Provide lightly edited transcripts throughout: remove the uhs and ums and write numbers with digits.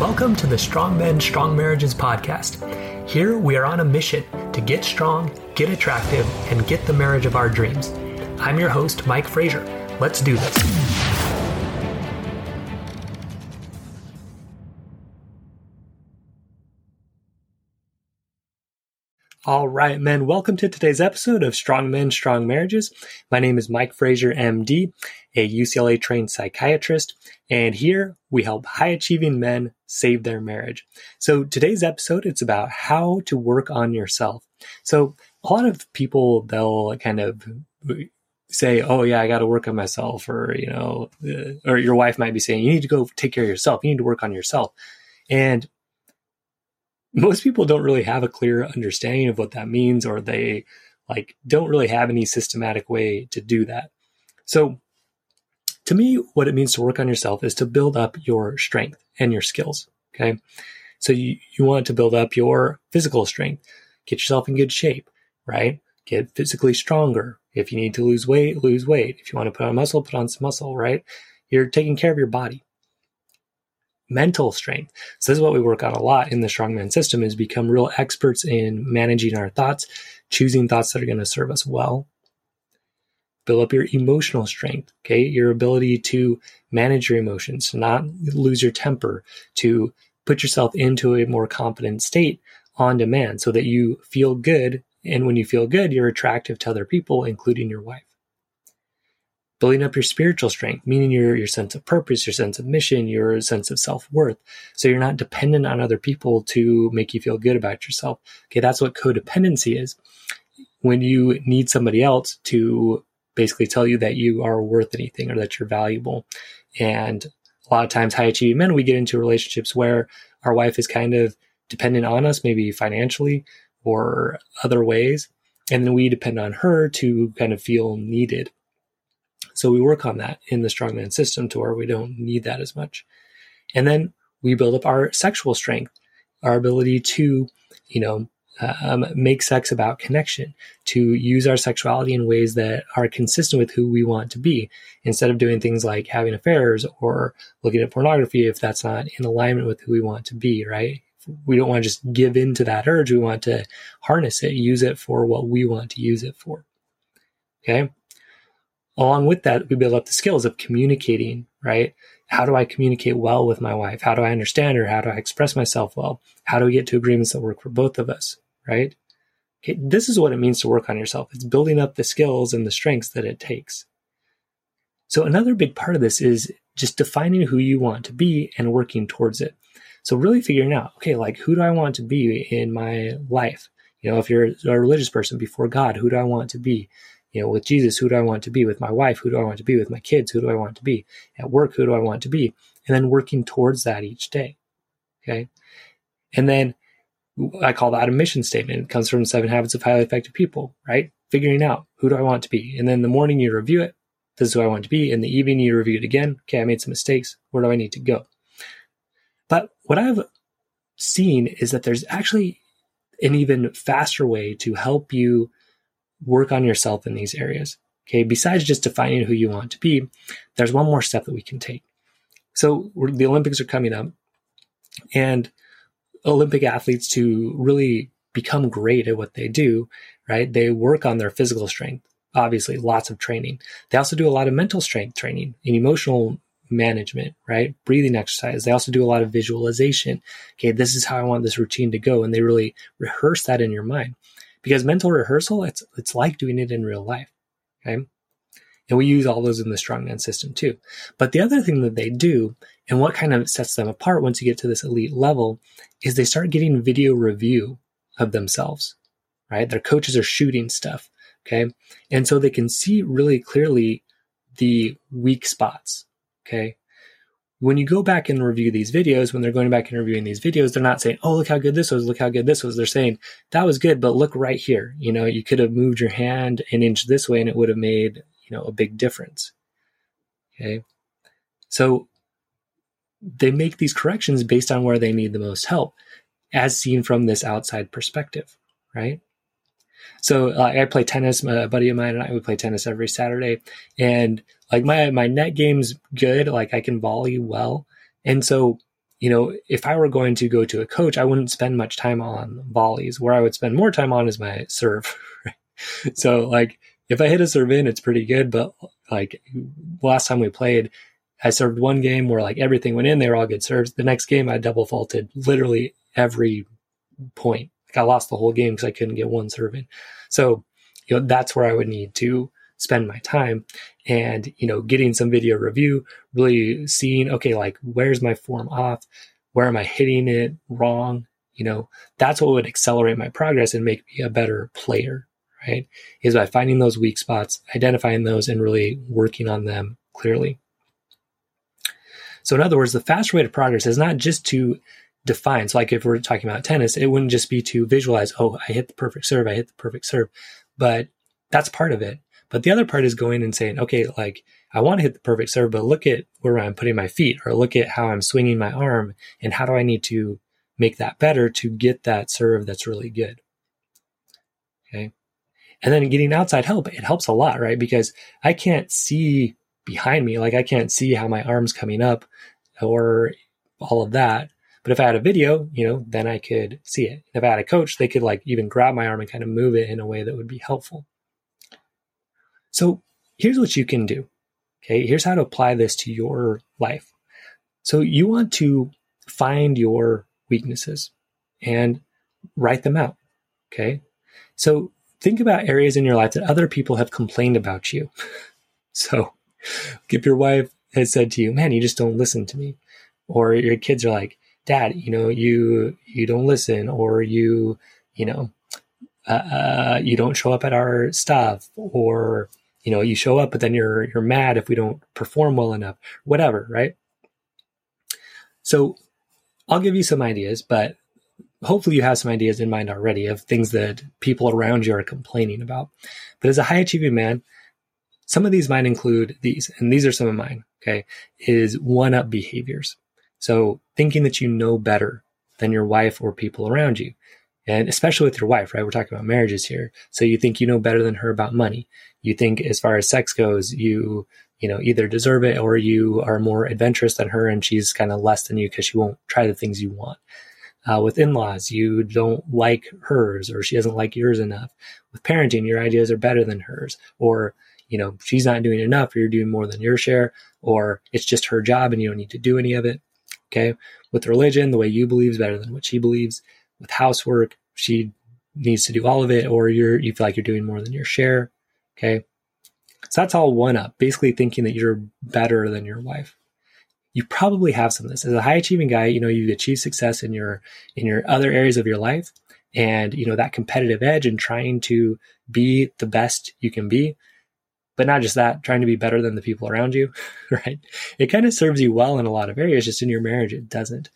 Welcome to the Strong Men Strong Marriages podcast. Here we are on a mission to get strong, get attractive, and get the marriage of our dreams. I'm your host, Mike Fraser. Let's do this. All right, men, welcome to today's episode of Strong Men, Strong Marriages. My name is Mike Fraser, MD, a UCLA-trained psychiatrist, and here we help high-achieving men save their marriage. So today's episode, it's about how to work on yourself. So a lot of people, they'll kind of say, oh yeah, I got to work on myself, or, you know, or your wife might be saying, you need to go take care of yourself. You need to work on yourself. And most people don't really have a clear understanding of what that means, or they don't really have any systematic way to do that. So to me, what it means to work on yourself is to build up your strength and your skills. Okay. So you want to build up your physical strength, get yourself in good shape, right? Get physically stronger. If you need to lose weight, lose weight. If you want to put on muscle, put on some muscle, right? You're taking care of your body. Mental strength. So this is what we work on a lot in the strongman system, is become real experts in managing our thoughts, choosing thoughts that are going to serve us well. Build up your emotional strength, okay? Your ability to manage your emotions, to not lose your temper, to put yourself into a more confident state on demand so that you feel good. And when you feel good, you're attractive to other people, including your wife. Building up your spiritual strength, meaning your sense of purpose, your sense of mission, your sense of self-worth. So you're not dependent on other people to make you feel good about yourself. Okay, that's what codependency is. When you need somebody else to basically tell you that you are worth anything or that you're valuable. And a lot of times, high-achieving men, we get into relationships where our wife is kind of dependent on us, maybe financially or other ways. And then we depend on her to kind of feel needed. So we work on that in the strongman system to where we don't need that as much. And then we build up our sexual strength, our ability to, make sex about connection, to use our sexuality in ways that are consistent with who we want to be, instead of doing things like having affairs or looking at pornography if that's not in alignment with who we want to be, right? We don't want to just give in to that urge. We want to harness it, use it for what we want to use it for. Okay. Along with that, we build up the skills of communicating, right? How do I communicate well with my wife? How do I understand her? How do I express myself well? How do we get to agreements that work for both of us, right? Okay, this is what it means to work on yourself. It's building up the skills and the strengths that it takes. So another big part of this is just defining who you want to be and working towards it. So really figuring out, okay, who do I want to be in my life? If you're a religious person, before God, who do I want to be? With Jesus, who do I want to be? With my wife, who do I want to be? With my kids, who do I want to be? At work, who do I want to be? And then working towards that each day, okay? And then I call that a mission statement. It comes from 7 Habits of Highly Effective People, right? Figuring out, who do I want to be? And then in the morning, you review it. This is who I want to be. In the evening, you review it again. Okay, I made some mistakes. Where do I need to go? But what I've seen is that there's actually an even faster way to help you work on yourself in these areas. Okay. Besides just defining who you want to be, there's one more step that we can take. So the Olympics are coming up, and Olympic athletes, to really become great at what they do, right? They work on their physical strength, obviously lots of training. They also do a lot of mental strength training and emotional management, right? Breathing exercise. They also do a lot of visualization. Okay. This is how I want this routine to go. And they really rehearse that in your mind. Because mental rehearsal, it's like doing it in real life, okay? And we use all those in the strongman system too. But the other thing that they do, and what kind of sets them apart once you get to this elite level, is they start getting video review of themselves, right? Their coaches are shooting stuff, okay? And so they can see really clearly the weak spots, okay? When you go back and review these videos, when they're going back and reviewing these videos, they're not saying, oh, look how good this was, look how good this was. They're saying, that was good, but look right here. You could have moved your hand an inch this way and it would have made, a big difference. Okay. So they make these corrections based on where they need the most help, as seen from this outside perspective, right? So I play tennis. A buddy of mine and I would play tennis every Saturday, and my net game's good. I can volley well. And so you know, if I were going to go to a coach, I wouldn't spend much time on volleys. Where I would spend more time on is my serve. So like if I hit a serve in, it's pretty good. But like last time we played, I served one game where like everything went in. They were all good serves. The next game, I double faulted literally every point. Like I lost the whole game because I couldn't get one serve in. So, you know, that's where I would need to spend my time and, you know, getting some video review, really seeing, okay, like where's my form off? Where am I hitting it wrong? You know, that's what would accelerate my progress and make me a better player, right? Is by finding those weak spots, identifying those and really working on them clearly. So in other words, the faster way to progress is not just to define. So like if we're talking about tennis, it wouldn't just be to visualize, oh, I hit the perfect serve. But that's part of it. But the other part is going and saying, okay, like I want to hit the perfect serve, but look at where I'm putting my feet or look at how I'm swinging my arm and how do I need to make that better to get that serve that's really good. Okay. And then getting outside help, it helps a lot, right? Because I can't see behind me. Like I can't see how my arm's coming up or all of that. But if I had a video, you know, then I could see it. If I had a coach, they could like even grab my arm and kind of move it in a way that would be helpful. So here's what you can do. Okay. Here's how to apply this to your life. So you want to find your weaknesses and write them out. Okay. So think about areas in your life that other people have complained about you. So if your wife has said to you, man, you just don't listen to me. Or your kids are like, dad, you know, you don't listen, or you don't show up at our stuff, or, you know, you show up, but then you're mad if we don't perform well enough, whatever. Right. So I'll give you some ideas, but hopefully you have some ideas in mind already of things that people around you are complaining about. But as a high achieving man, some of these might include these, and these are some of mine. Okay. Is one-up behaviors. So thinking that you know better than your wife or people around you. And especially with your wife, right? We're talking about marriages here. So you think you know better than her about money. You think as far as sex goes, you know, either deserve it or you are more adventurous than her and she's kind of less than you because she won't try the things you want. With in-laws, you don't like hers or she doesn't like yours enough. With parenting, your ideas are better than hers. Or, you know, she's not doing enough or you're doing more than your share. Or it's just her job and you don't need to do any of it. Okay. With religion, the way you believe is better than what she believes. With housework, she needs to do all of it, or you feel like you're doing more than your share. Okay. So that's all one up, basically thinking that you're better than your wife. You probably have some of this. As a high achieving guy, you know, you achieve success in your other areas of your life. And, you know, that competitive edge and trying to be the best you can be. But not just that, trying to be better than the people around you, right? It kind of serves you well in a lot of areas, just in your marriage, it doesn't.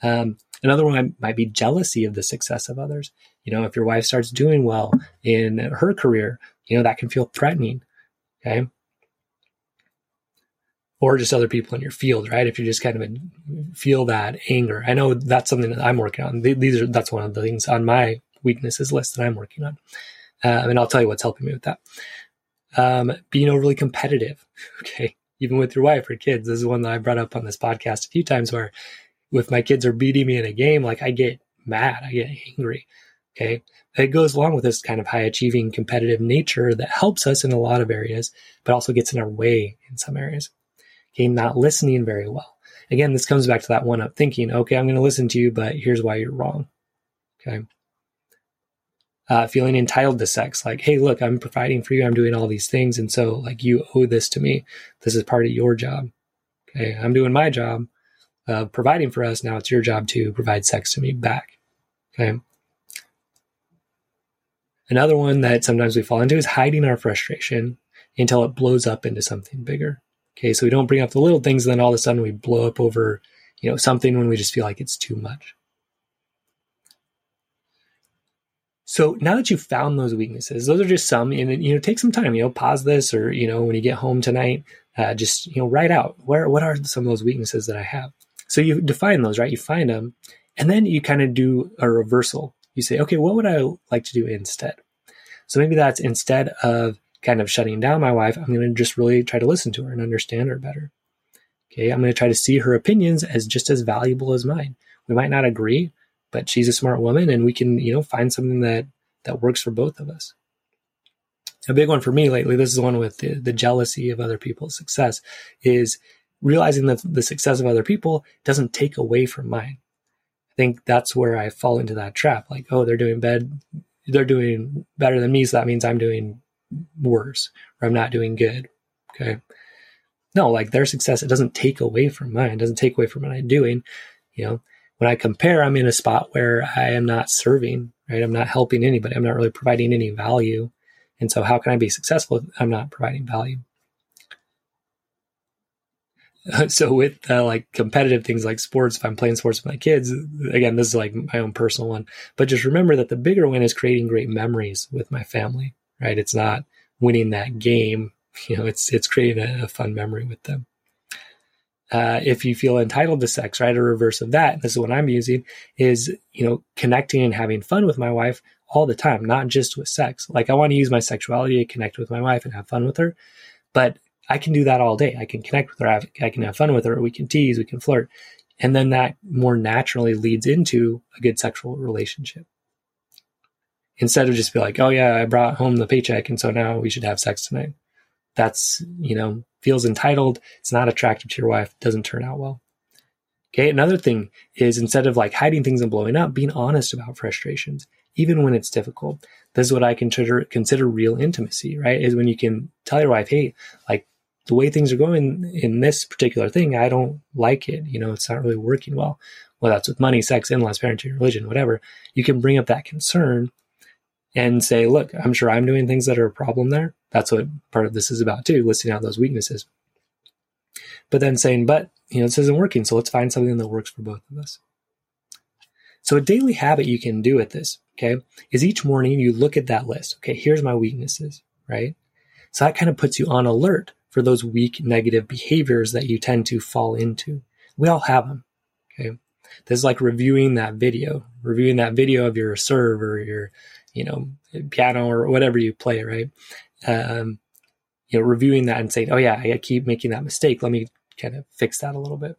Another one might be jealousy of the success of others. You know, if your wife starts doing well in her career, you know, that can feel threatening, okay? Or just other people in your field, right? If you just kind of feel that anger. I know that's something that I'm working on. That's one of the things on my weaknesses list that I'm working on. And I'll tell you what's helping me with that. Being overly competitive, okay? Even with your wife or kids. This is one that I brought up on this podcast a few times where if my kids are beating me in a game, like I get mad, I get angry, okay? It goes along with this kind of high achieving competitive nature that helps us in a lot of areas, but also gets in our way in some areas. Okay, not listening very well. Again, this comes back to that one up thinking, okay, I'm going to listen to you, but here's why you're wrong, okay? Feeling entitled to sex, like, hey, look, I'm providing for you. I'm doing all these things. And so like, you owe this to me. This is part of your job. Okay. I'm doing my job of providing for us. Now it's your job to provide sex to me back. Okay. Another one that sometimes we fall into is hiding our frustration until it blows up into something bigger. Okay. So we don't bring up the little things. And then all of a sudden we blow up over, you know, something when we just feel like it's too much. So now that you've found those weaknesses, those are just some, and, you know, take some time, you know, pause this or, you know, when you get home tonight, just, you know, write out what are some of those weaknesses that I have? So you define those, right? You find them and then you kind of do a reversal. You say, okay, what would I like to do instead? So maybe that's instead of kind of shutting down my wife, I'm going to just really try to listen to her and understand her better. Okay, I'm going to try to see her opinions as just as valuable as mine. We might not agree, but she's a smart woman, and we can, you know, find something that works for both of us. A big one for me lately, this is one with the jealousy of other people's success, is realizing that the success of other people doesn't take away from mine. I think that's where I fall into that trap. Like, oh, they're doing better than me, so that means I'm doing worse, or I'm not doing good. Okay. No, like their success, it doesn't take away from mine. It doesn't take away from what I'm doing. You know, when I compare, I'm in a spot where I am not serving, right? I'm not helping anybody. I'm not really providing any value. And so how can I be successful if I'm not providing value? So with like competitive things like sports, if I'm playing sports with my kids, again, this is like my own personal one, but just remember that the bigger win is creating great memories with my family, right? It's not winning that game. You know, it's creating a fun memory with them. If you feel entitled to sex, right? A reverse of that, and this is what I'm using, is, you know, connecting and having fun with my wife all the time, not just with sex. Like I want to use my sexuality to connect with my wife and have fun with her, but I can do that all day. I can connect with her. I can have fun with her. We can tease, we can flirt. And then that more naturally leads into a good sexual relationship. Instead of just be like, oh yeah, I brought home the paycheck, and so now we should have sex tonight. That's, you know, feels entitled. It's not attractive to your wife. Doesn't turn out well. Okay. Another thing is, instead of like hiding things and blowing up, being honest about frustrations, even when it's difficult. This is what I consider real intimacy, right? Is when you can tell your wife, hey, like the way things are going in this particular thing, I don't like it. You know, it's not really working well. Well, that's with money, sex, in-laws, parenting, religion, whatever. You can bring up that concern and say, look, I'm sure I'm doing things that are a problem there. That's what part of this is about too, listing out those weaknesses. But then saying, but, you know, this isn't working, so let's find something that works for both of us. So a daily habit you can do with this, okay, is each morning you look at that list. Okay, here's my weaknesses, right? So that kind of puts you on alert for those weak, negative behaviors that you tend to fall into. We all have them, okay? This is like reviewing that video of your serve or your, you know, piano or whatever you play, right? You know, reviewing that and saying, oh yeah, I keep making that mistake. Let me kind of fix that a little bit.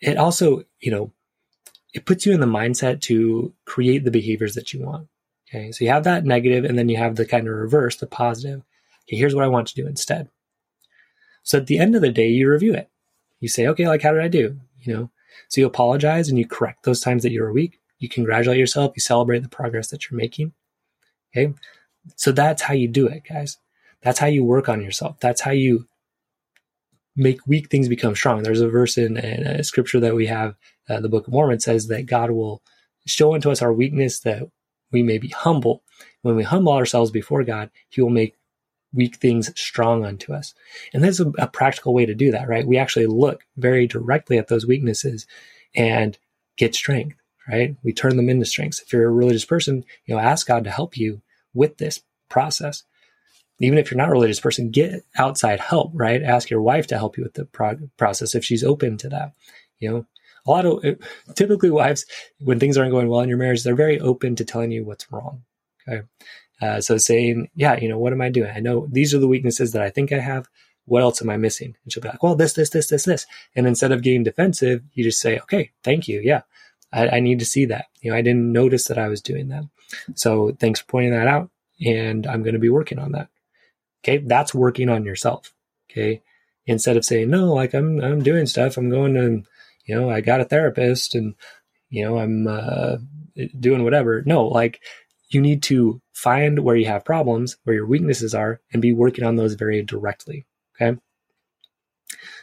It also, you know, it puts you in the mindset to create the behaviors that you want. Okay. So you have that negative, and then you have the kind of reverse, the positive. Okay. Here's what I want to do instead. So at the end of the day, you review it. You say, okay, like, how did I do? You know, so you apologize and you correct those times that you were weak. You congratulate yourself. You celebrate the progress that you're making. Okay. So that's how you do it, guys. That's how you work on yourself. That's how you make weak things become strong. There's a verse in a scripture that we have, the Book of Mormon says that God will show unto us our weakness that we may be humble. When we humble ourselves before God, he will make weak things strong unto us. And there's a practical way to do that, right? We actually look very directly at those weaknesses and get strength, right? We turn them into strengths. If you're a religious person, you know, ask God to help you with this process. Even if you're not a religious person, get outside help, right? Ask your wife to help you with the process if she's open to that. You know, a lot of typically wives, when things aren't going well in your marriage, they're very open to telling you what's wrong. Okay. So saying, yeah, you know, what am I doing? I know these are the weaknesses that I think I have. What else am I missing? And she'll be like, well, this. And instead of getting defensive, you just say, okay, thank you. Yeah. I need to see that. You know, I didn't notice that I was doing that. So thanks for pointing that out. And I'm going to be working on that. Okay. That's working on yourself. Okay. Instead of saying, no, like I'm doing stuff. I'm going to, you know, I got a therapist and, you know, I'm doing whatever. No, like you need to find where you have problems, where your weaknesses are, and be working on those very directly. Okay.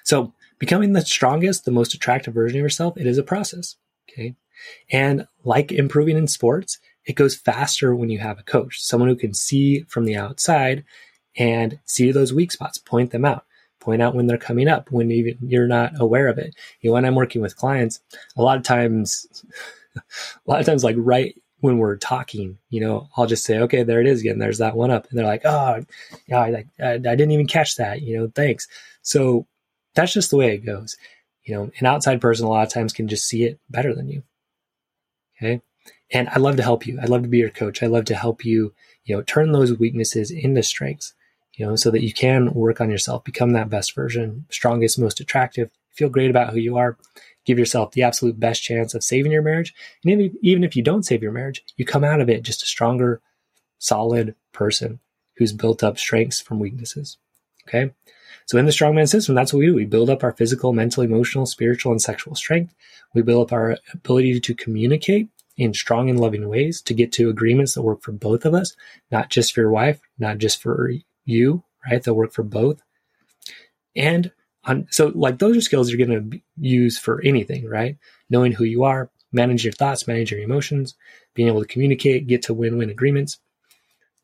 So becoming the strongest, the most attractive version of yourself, it is a process. Okay. And like improving in sports, it goes faster when you have a coach, someone who can see from the outside and see those weak spots, point them out, point out when they're coming up, when even you're not aware of it. You know, when I'm working with clients, a lot of times, like right when we're talking, you know, I'll just say, okay, there it is again. There's that one up. And they're like, oh, yeah, I didn't even catch that, you know, thanks. So that's just the way it goes. You know, an outside person a lot of times can just see it better than you. Okay. And I'd love to help you. I'd love to be your coach. I'd love to help you, you know, turn those weaknesses into strengths, you know, so that you can work on yourself, become that best version, strongest, most attractive, feel great about who you are, give yourself the absolute best chance of saving your marriage. And even if you don't save your marriage, you come out of it just a stronger, solid person who's built up strengths from weaknesses. Okay. So in the strongman system, that's what we do. We build up our physical, mental, emotional, spiritual, and sexual strength. We build up our ability to communicate in strong and loving ways to get to agreements that work for both of us, not just for your wife, not just for you, right? They'll work for both. And so like those are skills you're going to use for anything, right? Knowing who you are, manage your thoughts, manage your emotions, being able to communicate, get to win-win agreements.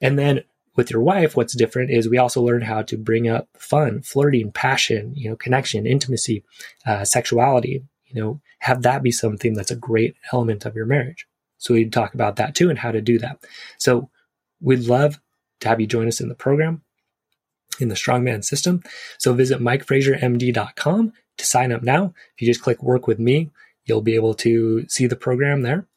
And then with your wife, what's different is we also learn how to bring up fun, flirting, passion, connection, intimacy, sexuality, have that be something that's a great element of your marriage. So we talk about that too and how to do that. So we'd love to have you join us in the program, in the Strongman System. So visit mikefraziermd.com to sign up now. If you just click work with me, you'll be able to see the program there.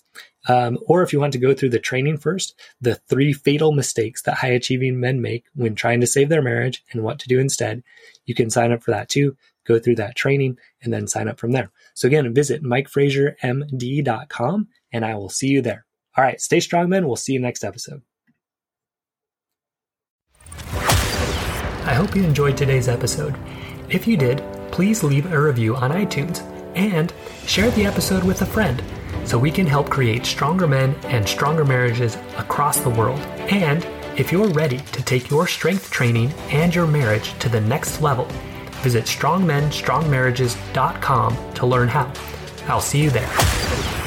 Or if you want to go through the training first, the 3 fatal mistakes that high achieving men make when trying to save their marriage and what to do instead, you can sign up for that too. Go through that training and then sign up from there. So again, visit mikefraziermd.com and I will see you there. All right. Stay strong, men. We'll see you next episode. I hope you enjoyed today's episode. If you did, please leave a review on iTunes and share the episode with a friend so we can help create stronger men and stronger marriages across the world. And if you're ready to take your strength training and your marriage to the next level, visit strongmenstrongmarriages.com to learn how. I'll see you there.